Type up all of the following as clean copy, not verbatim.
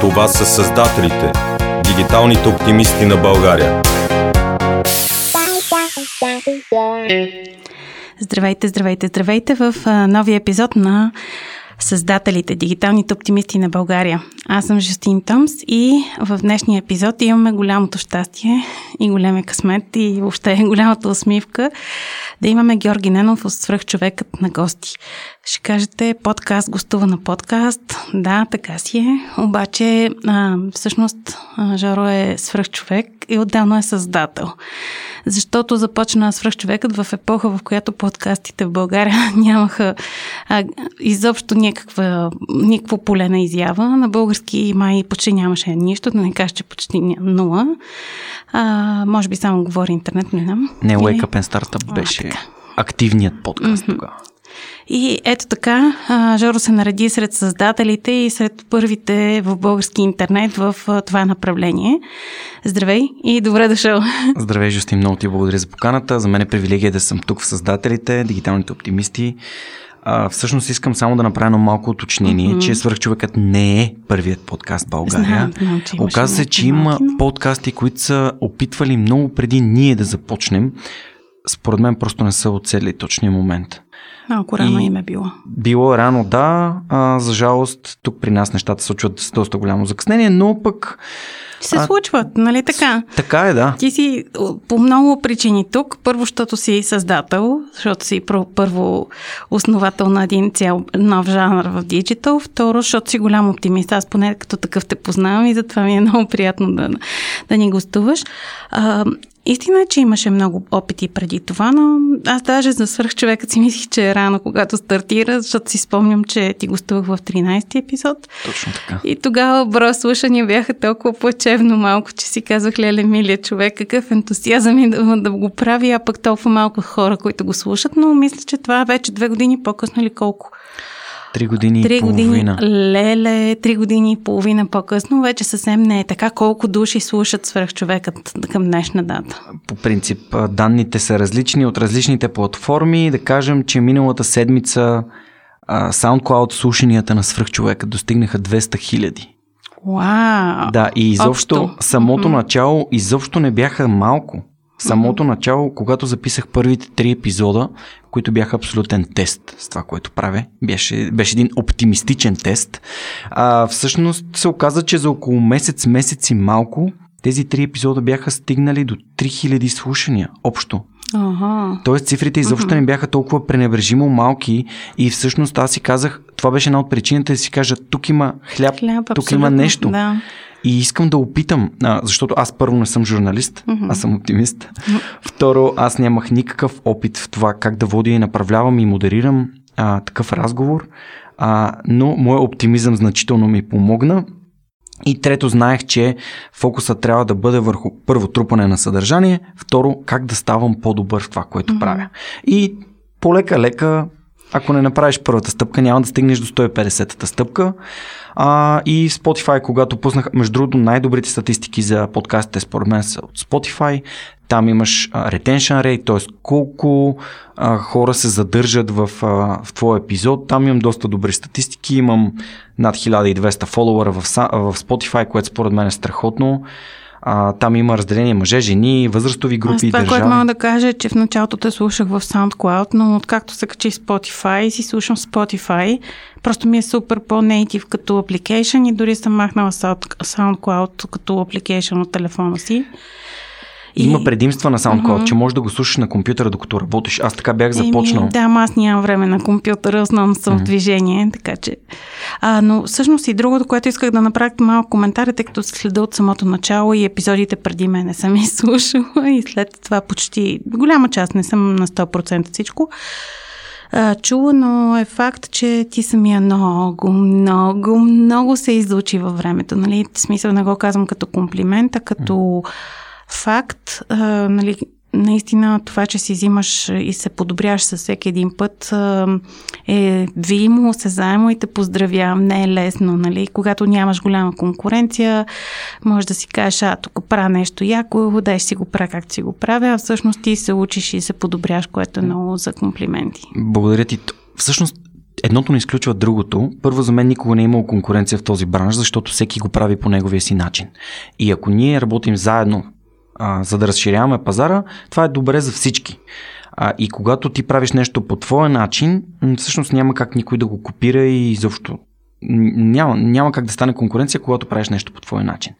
Това са създателите, дигиталните оптимисти на България. Здравейте в новия епизод на Създателите, дигиталните оптимисти на България. Аз съм Жъстин Тъмс и в днешния епизод имаме голямото щастие и големия късмет и въобще голямата усмивка да имаме Георги Ненов от Свръхчовекът на гости. Ще кажете, подкаст гостува на подкаст. Да, така си е. Обаче, всъщност, Жоро е свръхчовек и отдавна е създател. Защото започна Свръхчовекът в епоха, в която подкастите в България нямаха изобщо никакво поле на изява. На български май почти нямаше нищо, да не кажа, че почти нула. Може би само говори интернет, не знам. Не, Wake Up and Startup беше активният подкаст тогава. И ето така, Жоро се нареди сред създателите и сред първите в български интернет в това направление. Здравей и добре дошъл! Здравей, Жъстин, много ти благодаря за поканата. За мен е привилегия да съм тук в Създателите, дигиталните оптимисти. Всъщност искам само да направя едно малко уточнение, че Свръхчовекът не е първият подкаст в България. Оказва се, че има подкасти, които са опитвали много преди ние да започнем. Според мен просто не са оцели точния момент. Малко рано им е било. Било рано, да. За жалост, тук при нас нещата се случват с доста голямо закъснение, но пък... Се случват, нали така? Така е, да. Ти си по много причини тук. Първо, защото си създател, защото си първо основател на един цял нов жанр в диджитал. Второ, защото си голям оптимист. Аз поне като такъв те познавам и затова ми е много приятно да ни гостуваш. Истина е, че имаше много опити преди това, но аз даже за Свръхчовекът си мислих, че е рано, когато стартира, защото си спомням, че ти гостувах в 13-ти епизод. Точно така. И тогава броя слушания бяха толкова плачевно малко, че си казах, леле-милия човек, какъв ентусиазъм и да го прави, а пък толкова малко хора, които го слушат, но мисля, че това вече 2 години по-късно или колко? 3 години и половина. Леле, 3 години и половина по-късно, вече съвсем не е така. Колко души слушат Свръхчовекът към днешна дата? По принцип, данните са различни от различните платформи. Да кажем, че миналата седмица SoundCloud слушанията на Свръхчовекът достигнаха 200 000. Уау! Да, и изобщо самото начало изобщо не бяха малко. Самото начало, когато записах първите 3 епизода, които бяха абсолютен тест с това, което правя, беше един оптимистичен тест, всъщност се оказа, че за около месец и малко тези 3 епизода бяха стигнали до 3000 слушания общо. Ага. Тоест цифрите изобщо не бяха толкова пренебрежимо малки и всъщност аз си казах, това беше една от причините да си кажа, тук има хляб тук има нещо. Да. И искам да опитам, защото аз първо не съм журналист, аз съм оптимист. Второ, аз нямах никакъв опит в това как да водя и направлявам и модерирам такъв разговор, но моят оптимизъм значително ми помогна. И трето, знаех, че фокусът трябва да бъде върху първо трупане на съдържание, второ, как да ставам по-добър в това, което правя. И полека-лека, ако не направиш първата стъпка, няма да стигнеш до 150-та стъпка. И Spotify, когато пуснах, между другото, най-добрите статистики за подкастите според мен са от Spotify. Там имаш retention rate, т.е. колко хора се задържат в твой епизод. Там имам доста добри статистики, имам над 1200 фолуъра в Spotify, което според мен е страхотно. Там има разделение мъже, жени, възрастови групи и държави. Това, което мога да кажа, е, че в началото те слушах в SoundCloud, но откакто се качи Spotify, си слушам Spotify. Просто ми е супер по-нейтив като апликейшън и дори съм махнала SoundCloud като апликейшън от телефона си. Има предимства на SoundCloud, че можеш да го слушаш на компютъра, докато работиш. Аз така бях започнал. Да, ама аз нямам време на компютъра, основно съм в движение, така че... но всъщност и другото, което исках да направя малко коментар, тъй като следа от самото начало и епизодите преди мен не съм изслушала и след това почти голяма част, не съм на 100% всичко чула, но е факт, че ти самия много се изучи във времето, нали? В смисъл не го казвам като комплимент, а като... Факт, нали, наистина това, че си взимаш и се подобряваш със всеки един път е видимо, осезаемо и те поздравявам, не е лесно, нали, когато нямаш голяма конкуренция, можеш да си кажеш, тук правя нещо яко, дай си го правя както си го правя, а всъщност ти се учиш и се подобряваш, което е много за комплименти. Благодаря ти. Всъщност едното не изключва другото. Първо, за мен никога не е имало конкуренция в този бранш, защото всеки го прави по неговия си начин. И ако ние работим заедно, за да разширяваме пазара, това е добре за всички. И когато ти правиш нещо по твоя начин, всъщност няма как никой да го копира и изобщо. Няма как да стане конкуренция, когато правиш нещо по твоя начин.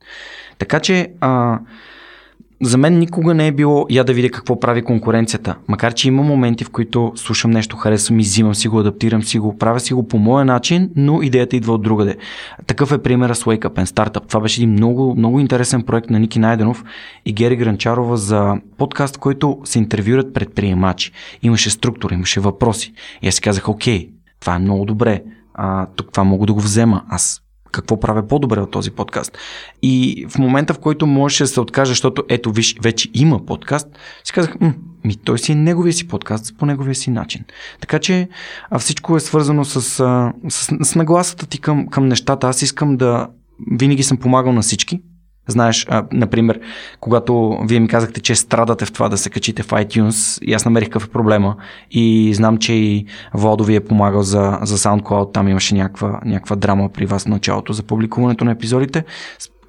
Така че за мен никога не е било я да видя какво прави конкуренцията. Макар че има моменти, в които слушам нещо, харесвам и взимам си го, адаптирам си го, правя си го по моя начин, но идеята идва от другаде. Такъв е примерът с Wake Up and Startup. Това беше един много, много интересен проект на Ники Найденов и Гери Гранчарова за подкаст, който се интервюрат предприемачи. Имаше структура, имаше въпроси. И аз си казах, окей, това е много добре. Тук това мога да го взема аз. Какво правя по-добре от този подкаст? И в момента, в който можеше да се откажа, защото ето виж, вече има подкаст, си казах, той си е неговия си подкаст по неговия си начин. Така че всичко е свързано с нагласата ти към нещата. Аз искам да винаги съм помагал на всички. Знаеш, например, когато вие ми казахте, че страдате в това да се качите в iTunes, и аз намерих какъв е проблема и знам, че и Володо ви е помагал за SoundCloud, там имаше някаква драма при вас в началото за публикуването на епизодите.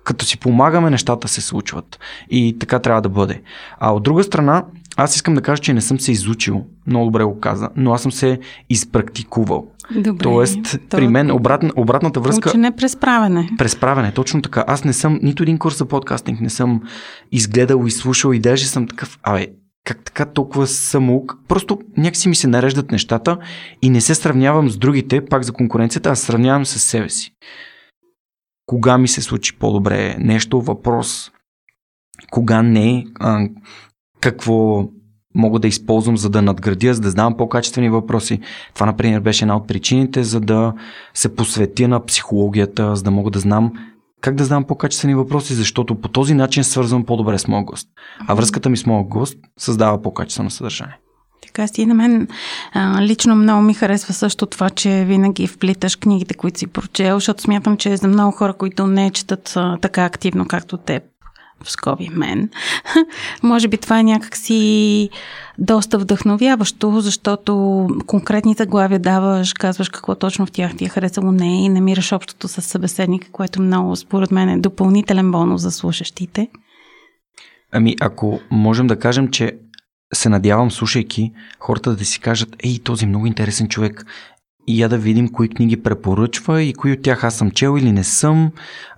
Като си помагаме, нещата се случват и така трябва да бъде. А от друга страна, аз искам да кажа, че не съм се изучил, много добре го каза, но аз съм се изпрактикувал. Добре. Тоест, при мен обратната връзка... Учене през правене. През правене, точно така. Аз не съм нито един курс за подкастинг, не съм изгледал и слушал и даже съм такъв, как така толкова самоук. Просто някакси ми се нареждат нещата и не се сравнявам с другите, пак за конкуренцията, а сравнявам с себе си. Кога ми се случи по-добре нещо, въпрос, кога не, какво мога да използвам, за да надградя, за да знам по-качествени въпроси. Това, например, беше една от причините, за да се посветя на психологията, за да мога да знам как да знам по-качествени въпроси, защото по този начин свързвам по-добре с моя гост. А връзката ми с моя гост създава по-качествено съдържание. Така си, на мен лично много ми харесва също това, че винаги вплиташ книгите, които си прочел, защото смятам, че за много хора, които не четат така активно, както теб, в скоби мен, може би това е някакси доста вдъхновяващо, защото конкретните глави даваш, казваш какво точно в тях ти е харесало, не, и намираш общото с събеседника, което много според мен е допълнителен бонус за слушащите. Ако можем да кажем, че се надявам, слушайки, хората да си кажат, този много интересен човек, и я да видим кои книги препоръчва и кои от тях аз съм чел или не съм,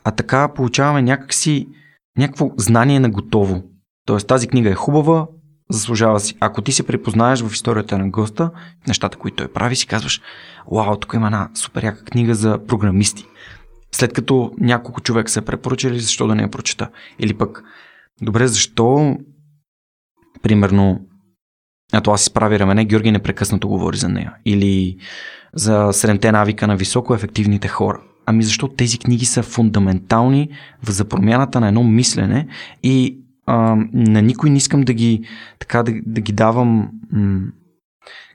а така получаваме някакво знание на готово. Тоест, тази книга е хубава, заслужава си. Ако ти се припознаеш в историята на госта, нещата, които той прави, си казваш, вау, тук има една супер яка книга за програмисти. След като няколко човек се препоръчали, защо да не я прочета? Или пък, добре, защо... Примерно, Атлас и си справи рамене, Георги непрекъснато говори за нея. Или за 7-те навика на високо ефективните хора. Защо тези книги са фундаментални за промяната на едно мислене и на никой не искам да ги, така, да ги давам,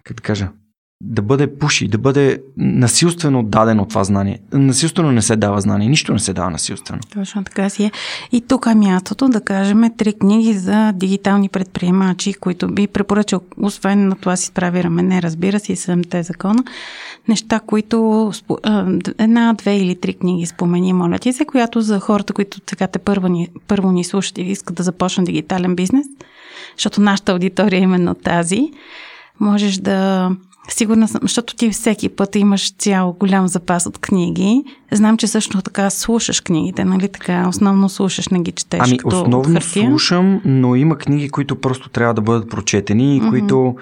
как да кажа, да бъде пуши, да бъде насилствено дадено това знание. Насилствено не се дава знание, нищо не се дава насилствено. Точно така си е. И тук е мястото да кажем 3 книги за дигитални предприемачи, които би препоръчал, освен на това си справи рамене, разбира се, и 7-те закона. Неща, които 1, 2 или 3 книги спомени, моля ти се, която за хората, които така те първо ни слушат и искат да започнат дигитален бизнес, защото нашата аудитория е именно тази, можеш да... Сигурна съм, защото ти всеки път имаш цял голям запас от книги. Знам, че също така слушаш книгите, нали така? Основно слушаш, не ги четеш като основно хартия. Слушам, но има книги, които просто трябва да бъдат прочетени, които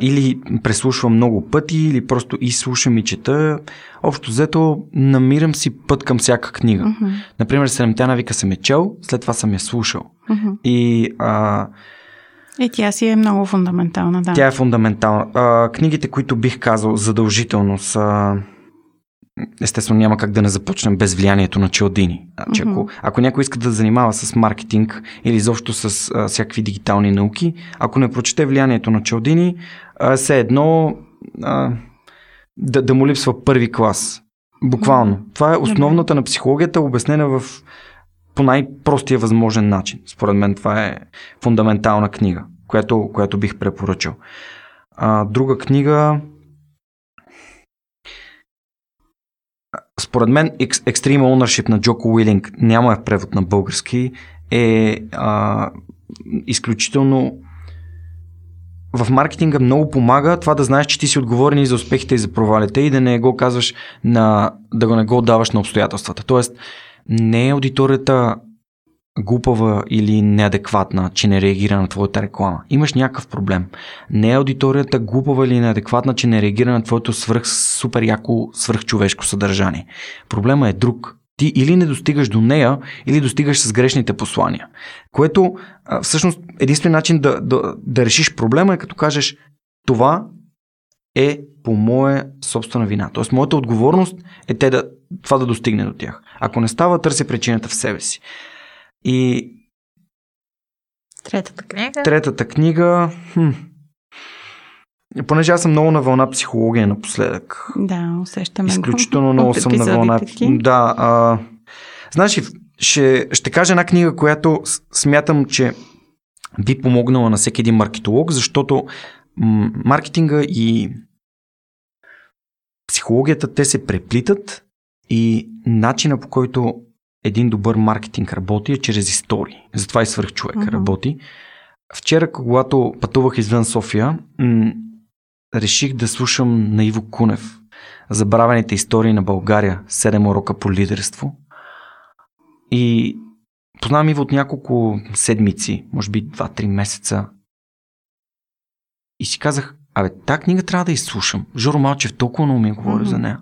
или преслушвам много пъти, или просто и слушам и чета. Общо взето, намирам си път към всяка книга. Например, 7-те навика съм я чел, след това съм я слушал. И... тя си е много фундаментална, да. Тя е фундаментална. Книгите, които бих казал задължително са... Естествено, няма как да не започнем без влиянието на Чалдини. Ако някой иска да занимава с маркетинг или изобщо с всякакви дигитални науки, ако не прочете влиянието на Чалдини, все едно да му липсва първи клас. Буквално. Това е основната на психологията, обяснена в... по най-простия възможен начин. Според мен това е фундаментална книга, която бих препоръчал. Друга книга... Според мен Extreme Ownership на Джоко Уилинг, няма е превод на български, е изключително... В маркетинга много помага това да знаеш, че ти си отговорен и за успехите и за провалите и да не го казваш, да го не го даваш на обстоятелствата. Тоест, не е аудиторията глупава или неадекватна, че не реагира на твоята реклама. Имаш някакъв проблем. Не е аудиторията глупава или неадекватна, че не реагира на твоето супер яко свръхчовешко съдържание. Проблема е друг. Ти или не достигаш до нея, или достигаш с грешните послания. Което всъщност единствен начин да решиш проблема е като кажеш това е по моя собствена вина. Тоест моята отговорност е това да достигне до тях. Ако не става, търси причината в себе си. И Третата книга... Понеже аз съм много на вълна психология напоследък. Да, усещаме. Изключително много съм на вълна. Да. Знаеш, ще кажа една книга, която смятам, че би помогнала на всеки един маркетолог, защото маркетинга и психологията, те се преплитат и начина, по който един добър маркетинг работи, е чрез истории. Затова и свръхчовекът работи. Вчера, когато пътувах извън София, реших да слушам на Иво Кунев забравените истории на България, 7 урока по лидерство. И познавам Иво от няколко седмици, може би 2-3 месеца. И си казах, тази книга трябва да изслушам. Жоро Малчев толкова много ми говори за нея.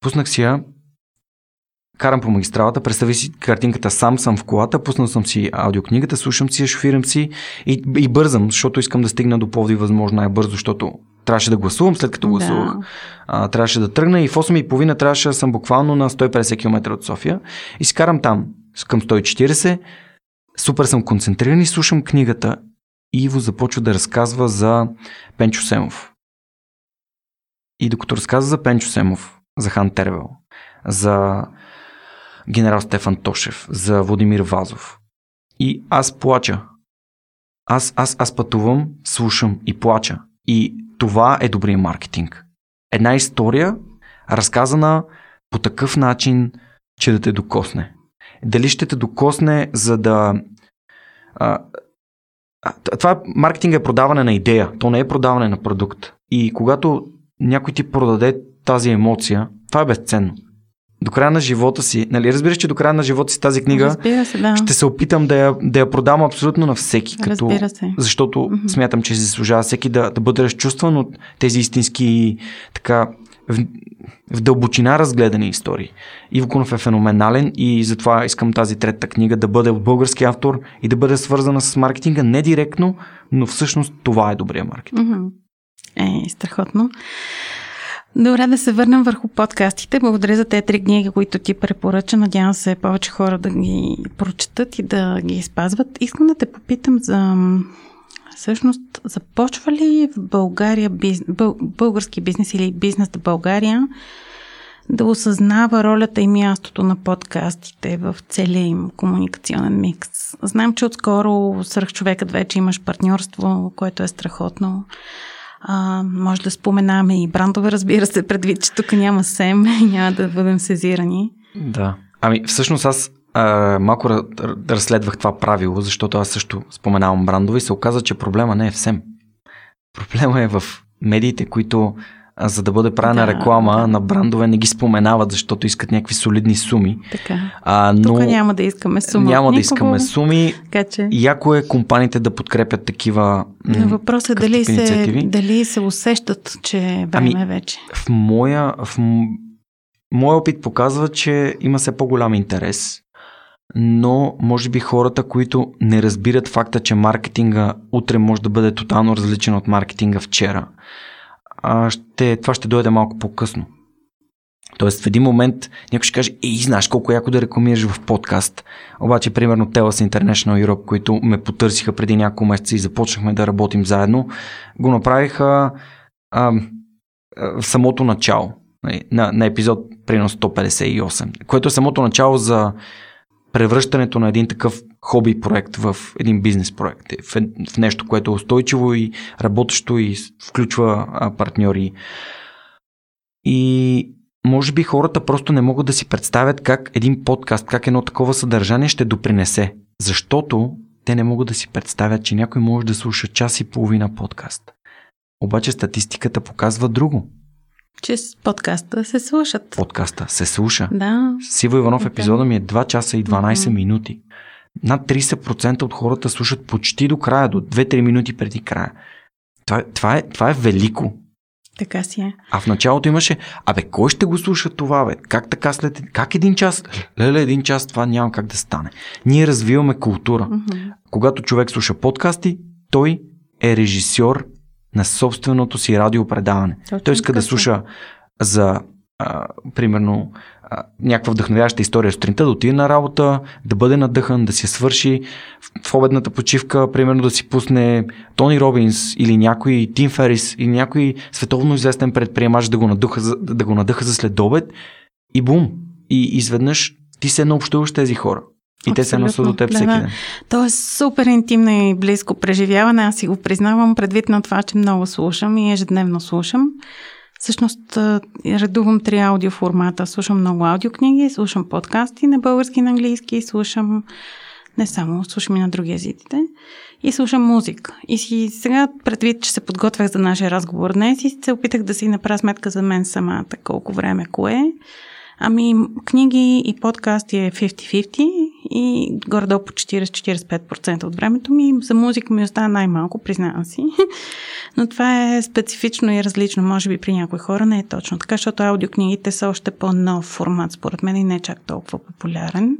Пуснах си я, карам по магистралата, представи си картинката, сам съм в колата, пуснал съм си аудиокнигата, слушам си, шофирам си и бързам, защото искам да стигна до Пловдив възможно най-бързо, защото трябваше да гласувам, след като гласувах. Трябваше да тръгна и в 8:30 трябваше да съм буквално на 150 км от София и си карам там към 140. Супер съм концентриран и слушам книгата и Иво започва да разказва за Пенчо Семов. И докато разказва за Пенчо Семов, за Хан Тервел, за генерал Стефан Тошев, за Владимир Вазов. И аз плача. Аз пътувам, слушам и плача. И това е добрият маркетинг. Една история, разказана по такъв начин, че да те докосне. Дали ще те докосне, за да... Това маркетинга е продаване на идея. То не е продаване на продукт. И когато някой ти продаде тази емоция, това е безценно. До края на живота си, нали, разбираш, че до края на живота си тази книга ще се опитам да я продам абсолютно на всеки. Защото смятам, че се заслужава всеки да бъде разчувстван от тези истински така в дълбочина разгледани истории. Иво Кунев е феноменален и затова искам тази третата книга да бъде от български автор и да бъде свързана с маркетинга не директно, но всъщност това е добрия маркетинг. Е, страхотно. Добре, да се върнем върху подкастите. Благодаря за тези 3 книги, които ти препоръча. Надявам се повече хора да ги прочетат и да ги спазват. Искам да те попитам всъщност, започва ли в България български бизнес или бизнес в България да осъзнава ролята и мястото на подкастите в целия им комуникационен микс? Знам, че отскоро свръхчовекът вече имаш партньорство, което е страхотно. Може да споменаме и брандове, разбира се, предвид, че тук няма СЕМ и няма да бъдем сезирани. Да. Ами всъщност аз малко разследвах това правило, защото аз също споменавам брандове и се оказа, че проблема не е в СЕМ. Проблема е в медиите, които за да бъде правена реклама на брандове не ги споменават, защото искат някакви солидни суми. Така. Тук няма да искаме суми. Няма да искаме суми. Яко е компаниите да подкрепят такива инициативи. Въпрос е дали се усещат, че време вече. В моя опит показва, че има все по-голям интерес, но може би хората, които не разбират факта, че маркетинга утре може да бъде тотално различен от маркетинга вчера, това ще дойде малко по-късно. Тоест в един момент някой ще каже, знаеш колко яко да рекламираш в подкаст. Обаче, примерно Telos International Europe, които ме потърсиха преди няколко месеца и започнахме да работим заедно, го направиха в самото начало. На епизод, примерно 158. Което е самото начало за превръщането на един такъв хоби проект в един бизнес проект. В нещо, което е устойчиво и работещо и включва партньори. И може би хората просто не могат да си представят как един подкаст, как едно такова съдържание ще допринесе. Защото те не могат да си представят, че някой може да слуша час и половина подкаст. Обаче статистиката показва друго. Че подкаста се слушат. Подкаста се слуша. Да. Сиво Иванов епизода ми е 2 часа и 12 минути. Над 30% от хората слушат почти до края, до 2-3 минути преди края. Това е велико. Така си е. А в началото имаше, абе, кой ще го слуша това, бе? Как така след... Как един час? Леле, един час, това няма как да стане. Ние развиваме култура. Когато човек слуша подкасти, той е режисьор на собственото си радиопредаване. Той иска да слуша за, примерно, някаква вдъхновяваща история сутринта, да отиде на работа, да бъде надъхан, да се свърши в обедната почивка, примерно да си пусне Тони Робинс или някой Тим Ферис или някой световно известен предприемач да го надъха за след обед и бум. И изведнъж ти се наобщуваш тези хора. И те се носят до теб всеки ден. То е супер интимно и близко преживяване. Аз си го признавам предвид на това, че много слушам и ежедневно слушам. Всъщност редувам 3 аудиоформата. Слушам много аудиокниги, слушам подкасти на български и на английски, слушам не само, слушам и на други езиците и слушам музика. И си сега предвид, че се подготвях за нашия разговор днес и се опитах да си направя сметка за мен самата колко време кое. Ами книги и подкасти е 50-50 и горе-долу по 40-45% от времето ми. За музика ми остава най-малко, признавам си. Но това е специфично и различно. Може би при някои хора не е точно така, защото аудиокнигите са още по-нов формат, според мен, и не е чак толкова популярен.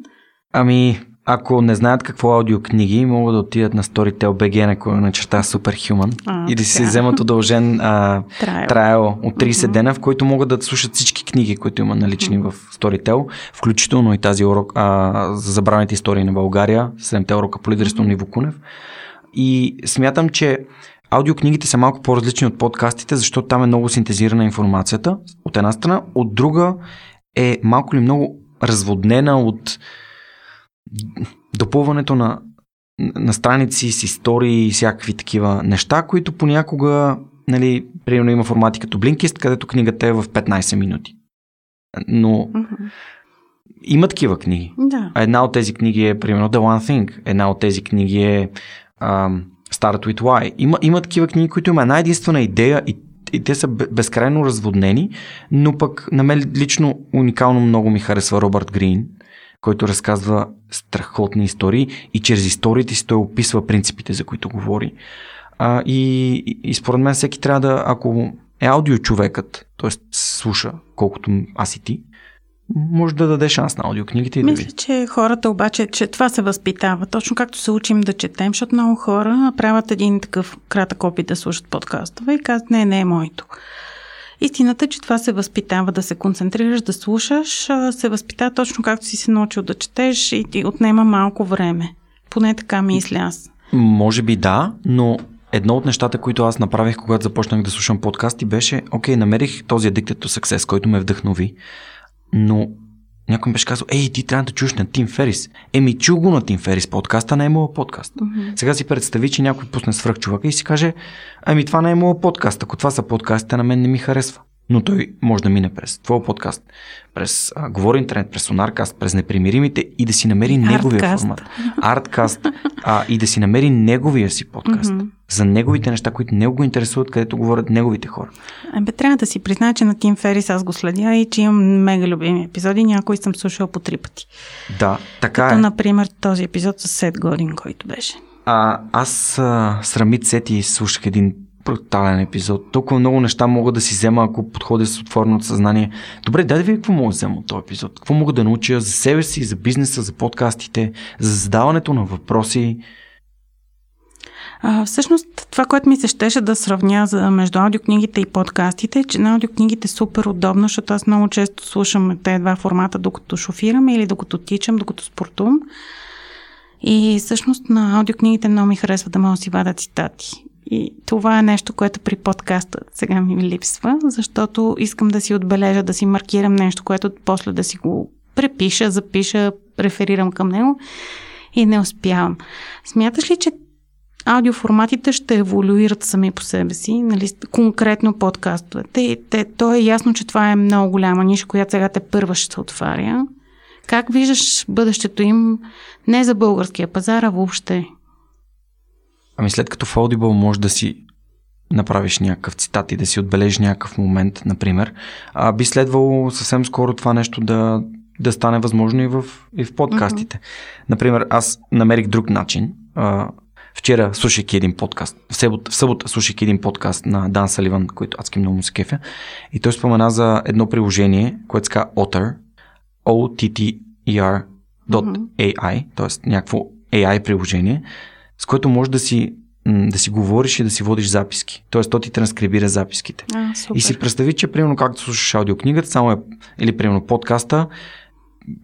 Ами, ако не знаят какво аудиокниги, могат да отидат на Storytel BGN, който начерта Superhuman, и да си вземат удължен трайл от 30 дена, в който могат да слушат всички книги, които има налични в Storytel, включително и тази урок за забраните истории на България, 7-те урока по лидерство на Иво Кунев. И смятам, че аудиокнигите са малко по-различни от подкастите, защото там е много синтезирана информацията, от една страна, от друга е малко ли много разводнена от допълването на страници с истории и всякакви такива неща, които понякога, нали, примерно има формати като Blinkist, където книгата е в 15 минути. Но има такива книги. Да. Една от тези книги е, примерно, The One Thing. Една от тези книги е Start with Why. Има такива книги, които има една единствена идея и те са безкрайно разводнени, но пък на мен лично уникално много ми харесва Робърт Грийн, който разказва страхотни истории и чрез историите си той описва принципите, за които говори. И според мен всеки трябва да, ако е аудиочовекът, т.е. слуша колкото аз и ти, може да даде шанс на аудиокнигите и да ви. Мисля, че хората обаче, че това се възпитава, точно както се учим да четем, защото много хора правят един такъв кратък опит да слушат подкастове и казват, не е моето. Истината е, че това се възпитава, да се концентрираш, да слушаш, се възпитава точно както си се научил да четеш и ти отнема малко време. Поне така мисля аз. Може би да, но едно от нещата, които аз направих, когато започнах да слушам подкасти, беше, окей, намерих този Dicted to Success, който ме вдъхнови, но някой ми беше казал, ей, ти трябва да чуеш на Тим Ферис. Еми, чу го на Тим Ферис подкаста, не е моя подкаст. Сега си представи, че някой пусне свръхчовека и си каже, ами това не е моя подкаст. Ако това са подкастите, на мен не ми харесва. Но той може да мине през твоя подкаст, през Говори интернет, през Unarcast, през непримиримите и да си намери неговия формат. Artcast. И да си намери неговия си подкаст. За неговите неща, които него го интересуват, където говорят неговите хора. Абе, трябва да си призная, че на Тим Ферис аз го следя и че имам мега любими епизоди, някои съм слушала по 3 пъти. Да, така е. Като, например, този епизод с Сет Годин, който беше. Аз с Рамит Сети слушах един брутален епизод. Толкова много неща мога да си взема, ако подходя с отворено съзнание. Добре, дай да видя какво мога да взема от този епизод. Какво мога да науча за себе си, за бизнеса, за подкастите, за задаването на въпроси. Всъщност, това, което ми се щеше да сравня между аудиокнигите и подкастите, е, че на аудиокнигите е супер удобно, защото аз много често слушам тези два формата, докато шофирам или докато тичам, докато спортувам. И всъщност на аудиокнигите много ми харесва да мога да си вада цитати. И това е нещо, което при подкаста сега ми липсва, защото искам да си отбележа, да си маркирам нещо, което после да си го препиша, запиша, реферирам към него и не успявам. Смяташ ли, че аудиоформатите ще еволюират сами по себе си, нали, конкретно подкастовете. То е ясно, че това е много голяма ниша, която сега те първа ще се отваря. Как виждаш бъдещето им не за българския пазар, а въобще? Ами след като в Audible може да си направиш някакъв цитат и да си отбележиш някакъв момент, например, би следвало съвсем скоро това нещо да стане възможно и в подкастите. Mm-hmm. Например, аз намерих друг начин. Вчера слушайки един подкаст, в събота слушайки един подкаст на Дан Саливан, който адски много му се кефя, и той спомена за едно приложение, което се казва Otter, OTTER.ai, mm-hmm. т.е. някакво AI приложение, с което можеш да си говориш и да си водиш записки. Тоест, то ти транскрибира записките. И си представи, че примерно както слушаш аудиокнигата, само или примерно подкаста,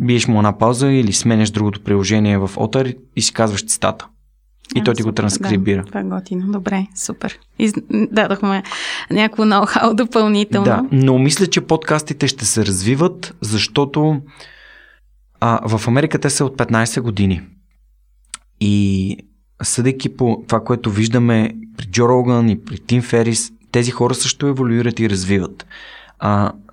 биеш му една пауза или сменеш другото приложение в Otter и си казваш цитата. И той ти го транскрибира. Да, това е готино. Добре, супер. Дадохме някакво ноу-хау допълнително. Да, но мисля, че подкастите ще се развиват, защото в Америка те са от 15 години. И съдейки по това, което виждаме при Джо Роган и при Тим Ферис, тези хора също еволюират и развиват.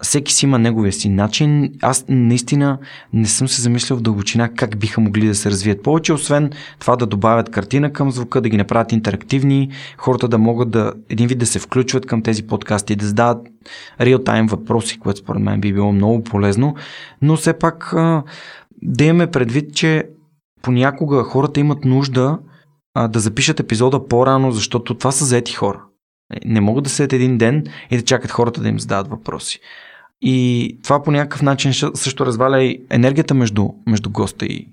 Всеки си има неговия си начин. Аз наистина не съм се замислял в дълбочина как биха могли да се развият повече, освен това да добавят картина към звука, да ги направят интерактивни, хората да могат един вид да се включват към тези подкасти, да задават реал-тайм въпроси, което според мен би било много полезно. Но все пак да имаме предвид, че понякога хората имат нужда да запишат епизода по-рано, защото това са заети хора. Не могат да седят един ден и да чакат хората да им задават въпроси. И това по някакъв начин също разваля и енергията между госта и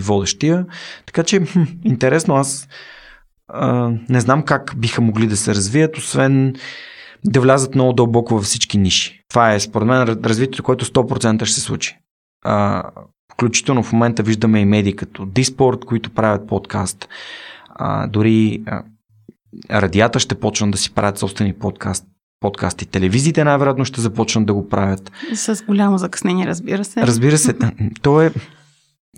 водещия. Така че, интересно, аз не знам как биха могли да се развият, освен да влязат много дълбоко във всички ниши. Това е, според мен, развитието, което 100% ще се случи. Включително в момента виждаме и медии като Диспорт, които правят подкаст. Дори радията ще почнат да си правят собствени подкасти. Телевизиите най-вероятно ще започнат да го правят. С голямо закъснение, разбира се. Разбира се. Това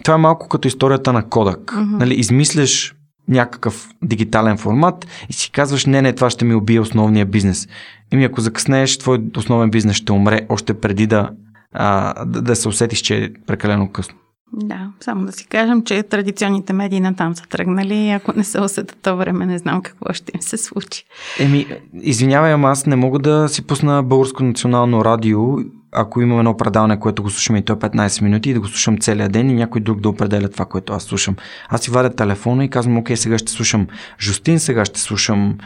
е малко като историята на Кодак. Mm-hmm. Нали, измисляш някакъв дигитален формат и си казваш, не, това ще ми убие основния бизнес. Еми, ако закъснееш, твой основен бизнес ще умре още преди да се усетиш, че е прекалено късно. Да, само да си кажем, че традиционните медии натам са тръгнали и ако не се усетят това време, не знам какво ще им се случи. Извинявай, ама аз не мога да си пусна Българско национално радио, ако имам едно предаване, което го слушам и то е 15 минути и да го слушам целия ден и някой друг да определя това, което аз слушам. Аз си вадя телефона и казвам, окей, сега ще слушам Жъстин, сега ще слушам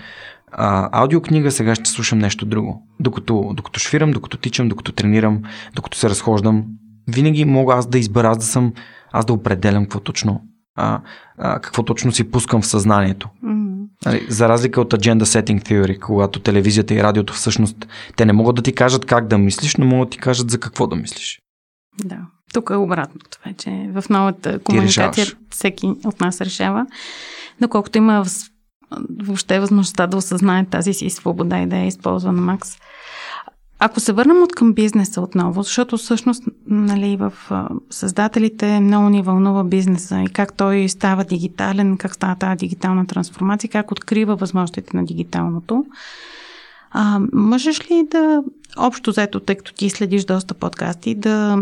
аудиокнига, сега ще слушам нещо друго. Докато швирам, докато тичам, докато тренирам, докато се разхождам, винаги мога аз да избера, аз да определям какво точно си пускам в съзнанието. Mm-hmm. За разлика от Agenda Setting Theory, когато телевизията и радиото всъщност, те не могат да ти кажат как да мислиш, но могат да ти кажат за какво да мислиш. Да, тук е обратното вече. В новата комуникация всеки от нас решава. Доколкото има въобще възможността да осъзнае тази си свобода и да я използва на макс. Ако се върнем от към бизнеса отново, защото всъщност в създателите много ни вълнува бизнеса и как той става дигитален, как става тази дигитална трансформация, как открива възможностите на дигиталното. Можеш ли да, общо взето, тъй като ти следиш доста подкасти, да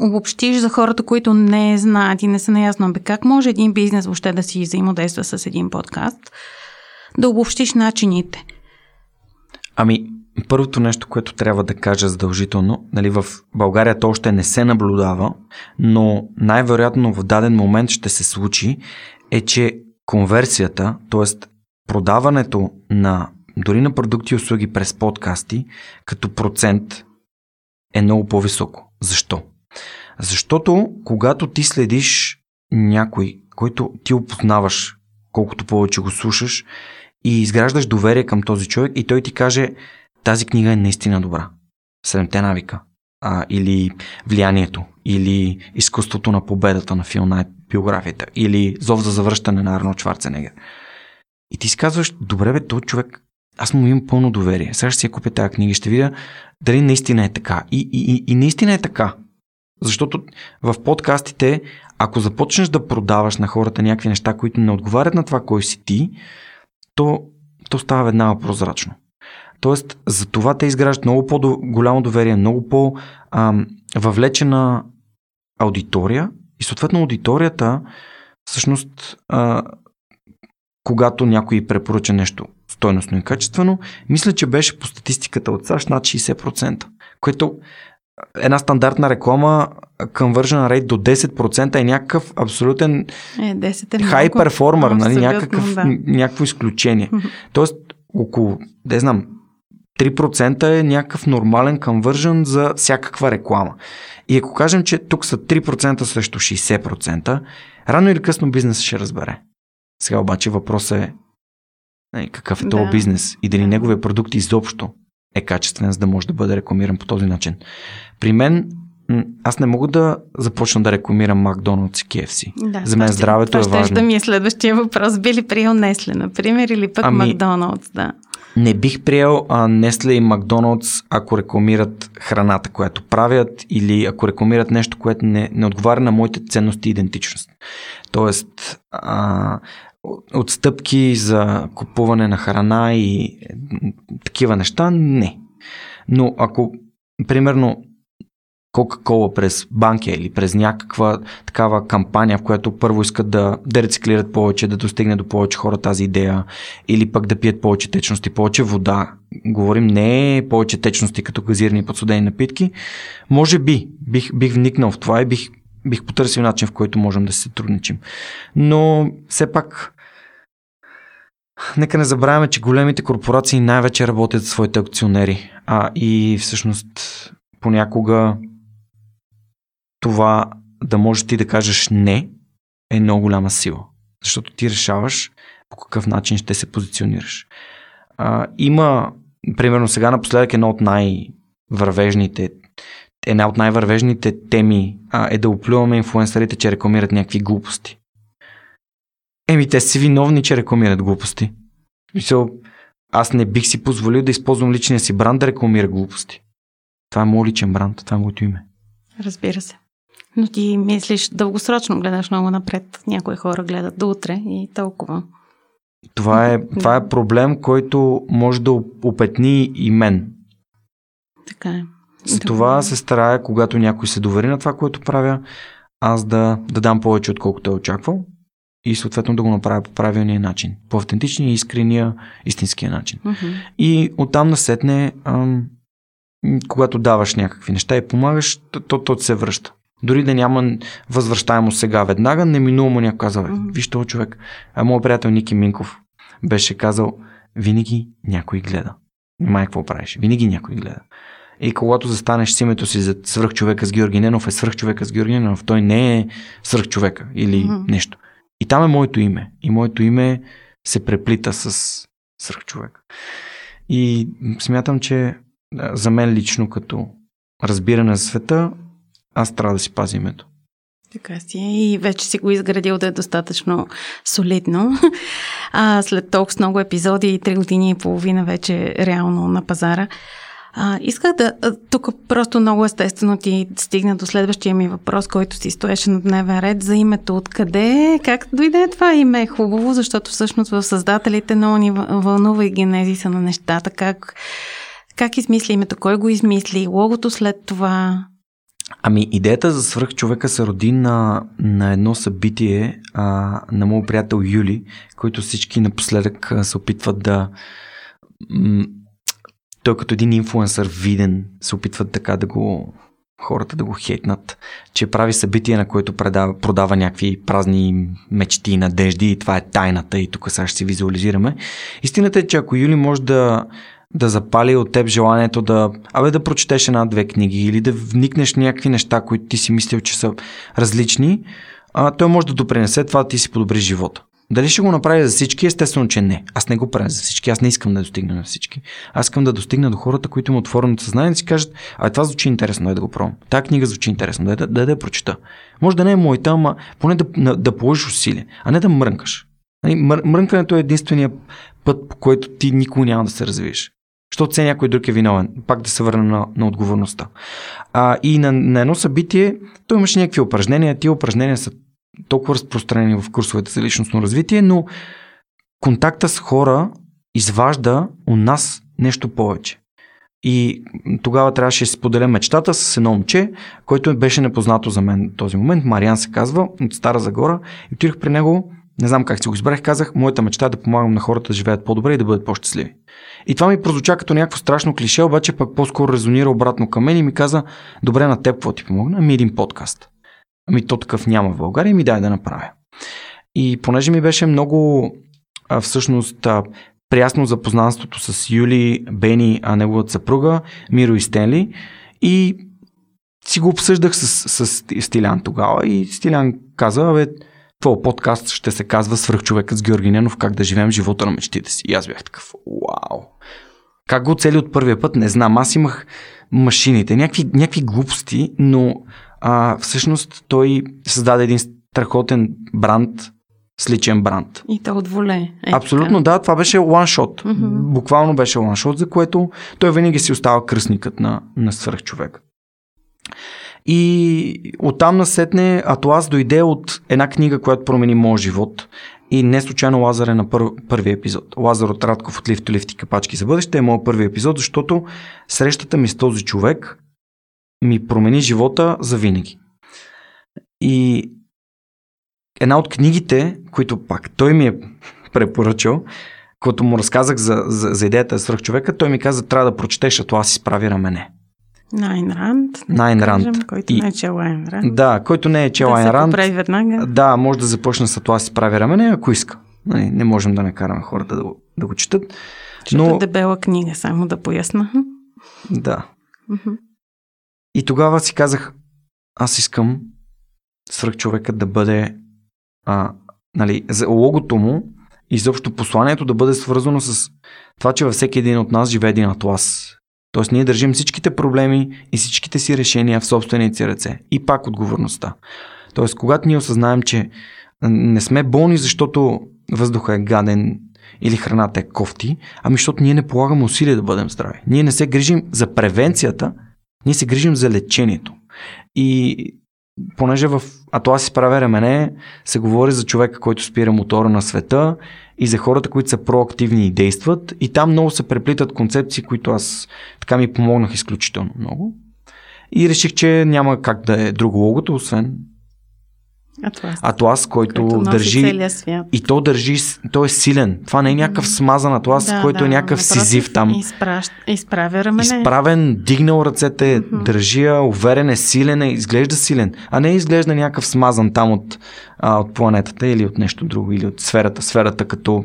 обобщиш за хората, които не знаят и не са наясно, как може един бизнес въобще да си взаимодейства с един подкаст, да обобщиш начините? Първото нещо, което трябва да кажа задължително, в България то още не се наблюдава, но най-вероятно в даден момент ще се случи, е, че конверсията, т.е. продаването дори на продукти и услуги през подкасти, като процент е много по-високо. Защо? Защото когато ти следиш някой, който ти опознаваш, колкото повече го слушаш и изграждаш доверие към този човек и той ти каже, тази книга е наистина добра. 7-те навика. Или влиянието. Или изкуството на победата на Фил Найт биографията. Или зов за завръщане на Арнолд Шварценегер. И ти си казваш, добре бе, този човек, аз му имам пълно доверие. Сега ще си я купя тази книга и ще видя дали наистина е така. И наистина е така. Защото в подкастите Ако започнеш да продаваш на хората някакви неща, които не отговарят на това кой си ти, то става веднага прозрачно. Тоест, за това те изграждат много по-голямо доверие, много по-въвлечена аудитория и съответно аудиторията, всъщност, когато някой препоръча нещо стойностно и качествено, мисля, че беше по статистиката от САЩ над 60%, което една стандартна реклама conversion rate до 10% е някакъв абсолютен хай перформер, нали? Някакво изключение. Тоест, около, не знам, 3% е някакъв нормален конвържън за всякаква реклама. И ако кажем, че тук са 3% срещу 60%, рано или късно бизнес ще разбере. Сега обаче въпросът е какъв е този бизнес и дали неговия продукт изобщо е качествен, за да може да бъде рекламиран по този начин. При мен, аз не мога да започна да рекламирам Макдоналдс и KFC. Да, за мен здравето е важно. Това ще ми е следващия въпрос. Би ли приел Несле, например, или пък Макдоналдс, да? Не бих приел Несле и Макдоналдс, ако рекламират храната, която правят, или ако рекламират нещо, което не отговаря на моите ценности и идентичност. Тоест, отстъпки за купуване на храна и такива неща, не. Но ако, примерно, Coca-Cola през банки или през някаква такава кампания, в която първо искат да рециклират повече, да достигне до повече хора тази идея, или пък да пият повече течности, повече вода. Говорим не повече течности като газирани и подсудени напитки. Може би бих вникнал в това и бих потърсил начин, в който можем да се сътрудничим. Но все пак нека не забравяме, че големите корпорации най-вече работят със своите акционери. И всъщност понякога това да можеш ти да кажеш не е много голяма сила, защото ти решаваш по какъв начин ще се позиционираш. Има, примерно сега напоследък една от най-вървежните теми е да оплюваме инфлуенсърите, че рекламират някакви глупости. Те са виновни, че рекламират глупости. Аз не бих си позволил да използвам личния си бранд да рекламира глупости. Това е моят личен бранд, това е моето име. Разбира се. Но ти мислиш дългосрочно, гледаш много напред. Някои хора гледат до утре и толкова. Това е проблем, който може да опетни и мен. Така е. Затова се старая, когато някой се довери на това, което правя, аз да дам повече, отколкото е очаквал и съответно да го направя по правилния начин. По автентичния, искрения, истинския начин. Uh-huh. И оттам насетне, когато даваш някакви неща и помагаш, то се връща. Дори да няма възвръщаемост сега веднага, неминуемо някой казва, виж този човек. Моят приятел Ники Минков беше казал, винаги някой гледа. Май, какво правиш? Винаги някой гледа. И когато застанеш с името си за свръхчовека с Георги Ненов, е свръхчовека с Георги Ненов, той не е свръхчовека или нещо. И там е моето име. И моето име се преплита с свръхчовека. И смятам, че за мен лично като разбиране на света, аз трябва да си пазя името. Така си е. И вече си го изградил да е достатъчно солидно. След толкова много епизоди и 3.5 години вече реално на пазара. Исках да... Тук просто много естествено ти стигна до следващия ми въпрос, който си стоеше на дневен ред за името. Откъде? Как дойде това име? Е хубаво, защото всъщност в създателите много ни вълнува и генезиса на нещата. Как измисли името? Кой го измисли? Логото след това? Идеята за свръхчовека се роди на едно събитие на моят приятел Юли, който всички напоследък се опитват да... Той като един инфлуенсър виден се опитват така хората да го хейтнат, че прави събитие, на което продава някакви празни мечти и надежди и това е тайната и тук сега ще си визуализираме. Истината е, че ако Юли може да запали от теб желанието да прочетеш 1-2 книги или да вникнеш някакви неща, които ти си мислил, че са различни, той може да допринесе това да ти си подобри живота. Дали ще го направя за всички? Естествено, че не. Аз не го правя за всички. Аз не искам да достигна на всички. Аз искам да достигна до хората, които им отворено съзнание да си кажат, това звучи интересно, дай да го пробвам. Тая книга звучи интересно, дай да я прочета. Може да не е моята, ама поне да положиш усилие, а не да мрънкаш. Мрънкането е единственият път, по който ти никога няма да се развиеш. Защото все някой друг е виновен. Пак да се върна на отговорността. И на едно събитие, той имаше някакви упражнения. Тия упражнения са толкова разпространени в курсовете за личностно развитие, но контакта с хора изважда у нас нещо повече. И тогава трябваше да си споделя мечтата с едно момче, който беше непознато за мен в този момент. Мариан се казва, от Стара Загора. И отидох при него, не знам как си го избрах, казах, моята мечта е да помагам на хората да живеят по-добре и да бъдат по-щастливи. И това ми прозвуча като някакво страшно клише, обаче пък по-скоро резонира обратно към мен и ми каза, добре, на теб какво ти помогна? Ами един подкаст. Ами то такъв няма в България, ми дай да направя. И понеже ми беше много всъщност приясно запознанството с Юли, Бени, а неговата съпруга, Миро и Стенли, и си го обсъждах с Стилиян тогава и Стилиян каза, бе, твой подкаст ще се казва Свръхчовекът с Георги Ненов, как да живеем живота на мечтите си. И аз бях такъв, вау! Как го цели от първия път, не знам. Аз имах машините, някакви глупости, но всъщност той създаде един страхотен бранд, с личен бранд. И то от воле. Абсолютно, да. Това беше one-shot. Mm-hmm. Буквално беше one-shot, за което той винаги си остава кръстникът на свръхчовека. И оттам насетне Атлас дойде от една книга, която промени моят живот. И не случайно Лазър е на първи епизод. Лазър от Радков от Лифто лифти капачки за бъдеще е моят първи епизод, защото срещата ми с този човек ми промени живота за винаги. И една от книгите, които пак той ми е препоръчал, когато му разказах за идеята за свръхчовека, той ми каза, трябва да прочетеш Атлас и си справи рамене. Айн Ранд. Айн Ранд. Който не е чел Айн Ранд. Да, който не е чел Айн Ранд. Да се поправи веднага. Да, може да започне с Атлас и си справи рамене, ако иска. Не можем да накараме хората да го четат. Защото дебела книга, само да поясна. Да. Mm-hmm. И тогава си казах, аз искам свръхчовекът да бъде за логото му и изобщо посланието да бъде свързано с това, че във всеки един от нас живее един атлас. Тоест ние държим всичките проблеми и всичките си решения в собствените си ръце. И пак отговорността. Тоест когато ние осъзнаем, че не сме болни, защото въздухът е гаден или храната е кофти, ами защото ние не полагаме усилия да бъдем здрави. Ние не се грижим за превенцията, ние се грижим за лечението. И понеже в Атлас и си справя рамене се говори за човека, който спира мотора на света и за хората, които са проактивни и действат, и там много се преплитат концепции, които аз така ми помогнах изключително много и реших, че няма как да е друго логото, освен Атлас, който държи целия свят. И то държи, той е силен. Това не е някакъв смазан Атлас, който е някакъв сизив там. Изправя рамене. Изправен, дигнал ръцете, държи я, уверен е, силен е, изглежда силен. А не изглежда някакъв смазан там от планетата или от нещо друго, или от сферата. Сферата като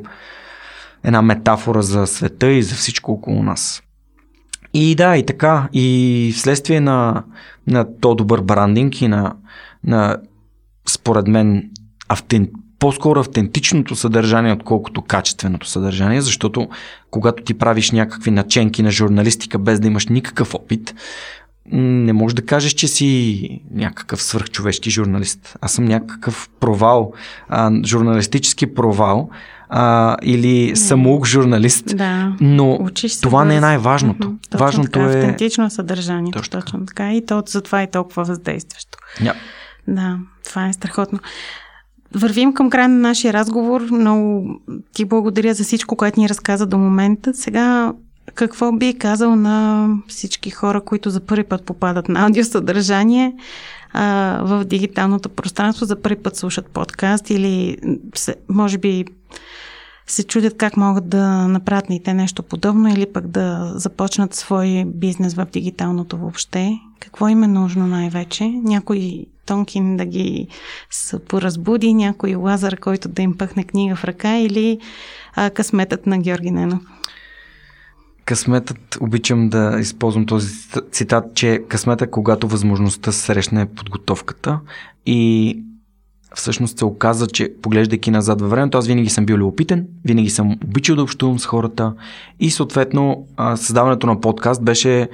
една метафора за света и за всичко около нас. И да, и така. И вследствие на то добър брандинг и на според мен по-скоро автентичното съдържание, отколкото качественото съдържание, защото когато ти правиш някакви наченки на журналистика без да имаш никакъв опит, не можеш да кажеш, че си някакъв свръхчовешки журналист. Аз съм някакъв провал, журналистически провал или самоук журналист, да. Но това не е най-важното. Точно важното така, автентично съдържание. Точно така. И то затова е толкова въздействащо. Yeah. Да, това е страхотно. Вървим към края на нашия разговор. Много ти благодаря за всичко, което ни разказа до момента. Сега, какво би казал на всички хора, които за първи път попадат на аудиосъдържание в дигиталното пространство, за първи път слушат подкаст или може би се чудят как могат да направят и те нещо подобно или пък да започнат свой бизнес в дигиталното въобще? Какво им е нужно най-вече? Някой Тонкин да ги поразбуди, някой Лазър, който да им пъхне книга в ръка или късметът на Георги Ненов? Късметът, обичам да използвам този цитат, че късметът е когато възможността срещне подготовката и всъщност се оказа, че поглеждайки назад във времето, аз винаги съм бил любопитен, винаги съм обичал да общувам с хората и съответно създаването на подкаст беше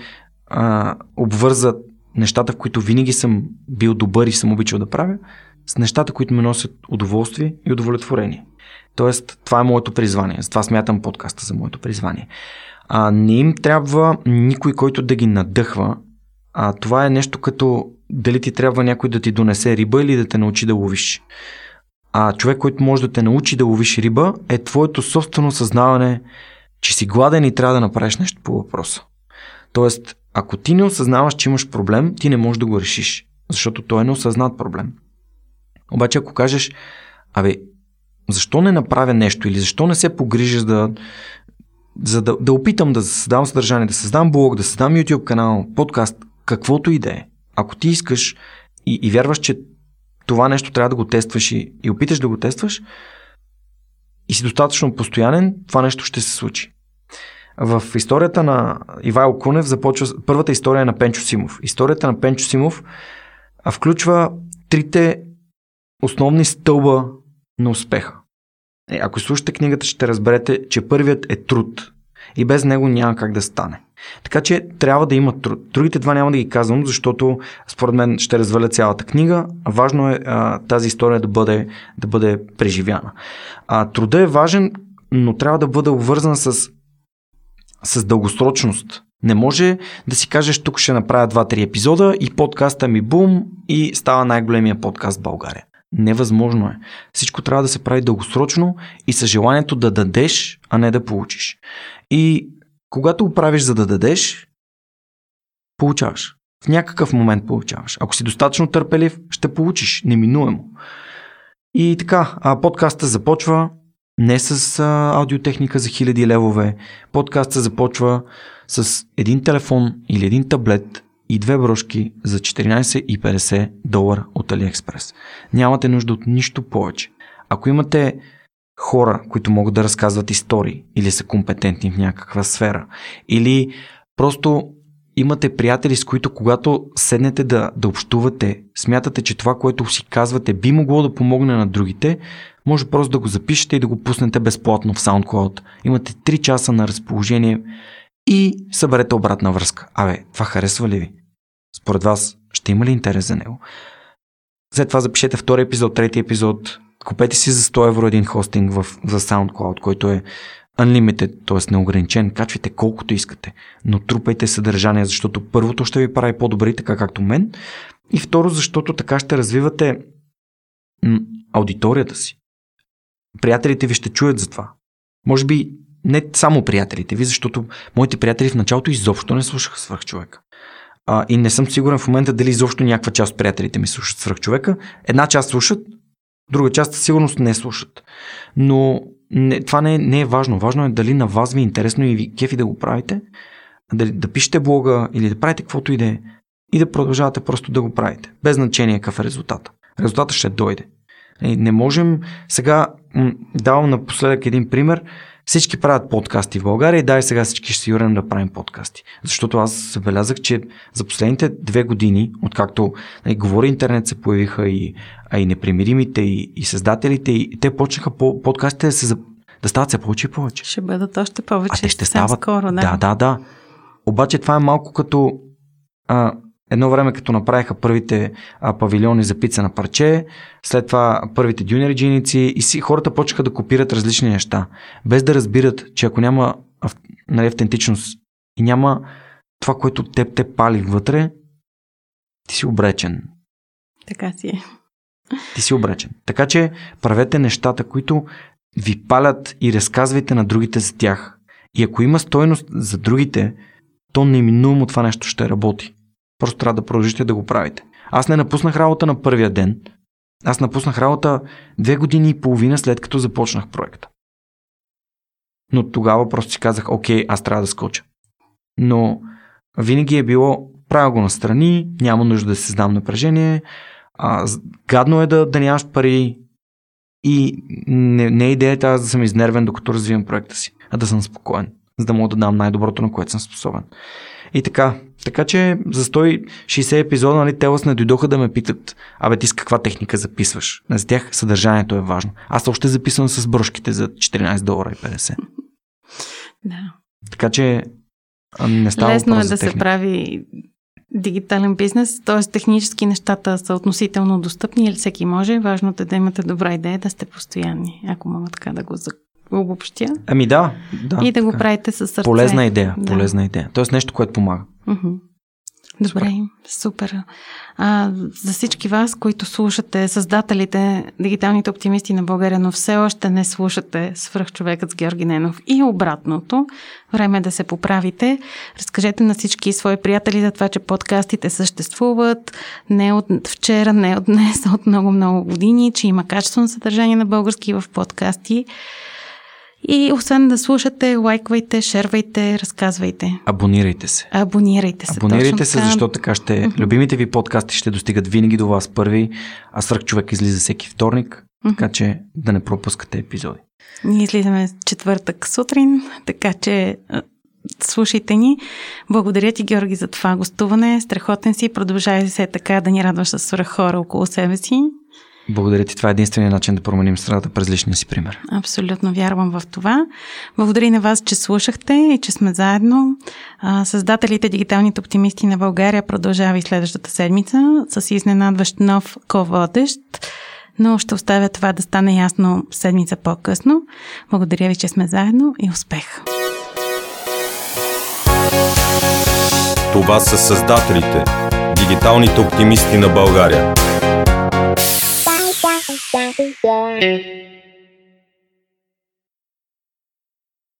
обвърза нещата, в които винаги съм бил добър и съм обичал да правя, с нещата, които ми носят удоволствие и удовлетворение. Тоест, това е моето призвание. Затова смятам подкаста за моето призвание. Не им трябва никой, който да ги надъхва. Това е нещо като дали ти трябва някой да ти донесе риба или да те научи да ловиш. А човек, който може да те научи да ловиш риба, е твоето собствено съзнаване, че си гладен и трябва да направиш нещо по въпроса. Тоест, ако ти не осъзнаваш, че имаш проблем, ти не можеш да го решиш, защото той е неосъзнат проблем. Обаче, ако кажеш, абе, защо не направя нещо или защо не се погрижиш да опитам да създам съдържание, да създам блог, да създам YouTube канал, подкаст, каквото и да е. Ако ти искаш и вярваш, че това нещо трябва да го тестваш и опиташ да го тестваш и си достатъчно постоянен, това нещо ще се случи. В историята на Ивайло Кунев започва първата история на Пенчо Семов. Историята на Пенчо Семов включва трите основни стълба на успеха. Ако слушате книгата, ще разберете, че първият е труд и без него няма как да стане. Така че трябва да има труд. Другите два няма да ги казвам, защото според мен ще разваля цялата книга. Важно е тази история да бъде преживяна. Трудът е важен, но трябва да бъде обвързан с дългосрочност. Не може да си кажеш, тук ще направя 2-3 епизода и подкаста ми бум и става най-големия подкаст в България. Невъзможно е. Всичко трябва да се прави дългосрочно и с желанието да дадеш, а не да получиш. И когато го правиш за да дадеш, получаваш. В някакъв момент получаваш. Ако си достатъчно търпелив, ще получиш неминуемо. И така, подкастът започва не с аудиотехника за 1000 левове. Подкастът започва с един телефон или един таблет и 2 брошки за $14.50 от AliExpress. Нямате нужда от нищо повече. Ако имате хора, които могат да разказват истории или са компетентни в някаква сфера, или просто имате приятели, с които когато седнете да общувате, смятате, че това, което си казвате, би могло да помогне на другите, може просто да го запишете и да го пуснете безплатно в SoundCloud. Имате 3 часа на разположение и съберете обратна връзка. Абе, това харесва ли ви? Според вас ще има ли интерес за него? След това запишете 2-ри епизод, 3-ти епизод, купете си за €100 един хостинг за SoundCloud, който е unlimited, т.е. неограничен. Качвайте колкото искате, но трупайте съдържание, защото първото ще ви прави по-добри, така както мен, и второ, защото така ще развивате аудиторията си. Приятелите ви ще чуят за това. Може би не само приятелите ви, защото моите приятели в началото изобщо не слушаха свръхчовека. И не съм сигурен в момента дали изобщо някаква част от приятелите ми слушат свръхчовека. Една част слушат, друга част със сигурност не слушат. Но това не е важно. Важно е дали на вас ви е интересно и ви кефи да го правите, да пишете блога или да правите каквото и да е и да продължавате просто да го правите. Без значение какъв е резултата. Резултатът ще дойде. Не можем... Сега давам напоследък един пример. Всички правят подкасти в България и дай сега всички ще се юрем да правим подкасти. Защото аз забелязах, че за последните 2 години, откакто Говори интернет се появиха и непримиримите, и създателите, и те почнаха подкастите да стават все повече и повече. Ще бъдат още повече. А те ще стават скоро, не? Да. Обаче това е малко като... Едно време, като направиха първите павилиони за пица на парче, след това първите дюнери джиници и хората почнаха да копират различни неща, без да разбират, че ако няма автентичност и няма това, което те пали вътре, ти си обречен. Така си е. Ти си обречен. Така че правете нещата, които ви палят и разказвайте на другите за тях. И ако има стойност за другите, то неминуемо това нещо ще работи. Просто трябва да продължите да го правите. Аз не напуснах работа на първия ден. Аз напуснах работа 2 години и половина след като започнах проекта. Но тогава просто си казах, окей, аз трябва да скоча. Но винаги е било, правя го настрани, няма нужда да се създам напрежение, гадно е да нямаш пари и не е идеята аз да съм изнервен докато развивам проекта си, а да съм спокоен, за да мога да дам най-доброто, на което съм способен. И така че за 160 епизода, Telos не дойдоха да ме питат, абе ти с каква техника записваш. За тях съдържанието е важно. Аз още записвам с брошките за $14.50. Да. Така че не става лесно въпрос за техника. Лесно е да се прави дигитален бизнес, т.е. технически нещата са относително достъпни или всеки може. Важното е да имате добра идея, да сте постоянни, ако мога така да го закупя. Обобщя. Ами да. И да го правите със сърце. Полезна идея. Да. Тоест нещо, което помага. Добре, супер. За всички вас, които слушате създателите, дигиталните оптимисти на България, но все още не слушате Свръхчовекът с Георги Ненов и обратното, време е да се поправите. Разкажете на всички свои приятели за това, че подкастите съществуват не от вчера, не от днес, а от много-много години, че има качествено съдържание на български в подкасти. И освен да слушате, лайквайте, шервайте, разказвайте. Абонирайте се. Абонирайте се, защото така ще любимите ви подкасти ще достигат винаги до вас първи, а Свръхчовек излиза всеки вторник, така че да не пропускате епизоди. Ние излизаме четвъртък сутрин, така че слушайте ни. Благодаря ти, Георги, за това гостуване. Страхотен си. Продължай се така да ни радваш със свръххора около себе си. Благодаря ти. Това е единственият начин да променим страната през личния си пример. Абсолютно вярвам в това. Благодаря на вас, че слушахте и че сме заедно. Създателите, дигиталните оптимисти на България продължава и следващата седмица с изненадващ нов ко-водещ, но ще оставя това да стане ясно седмица по-късно. Благодаря ви, че сме заедно и успех! Това са създателите, дигиталните оптимисти на България. Yeah.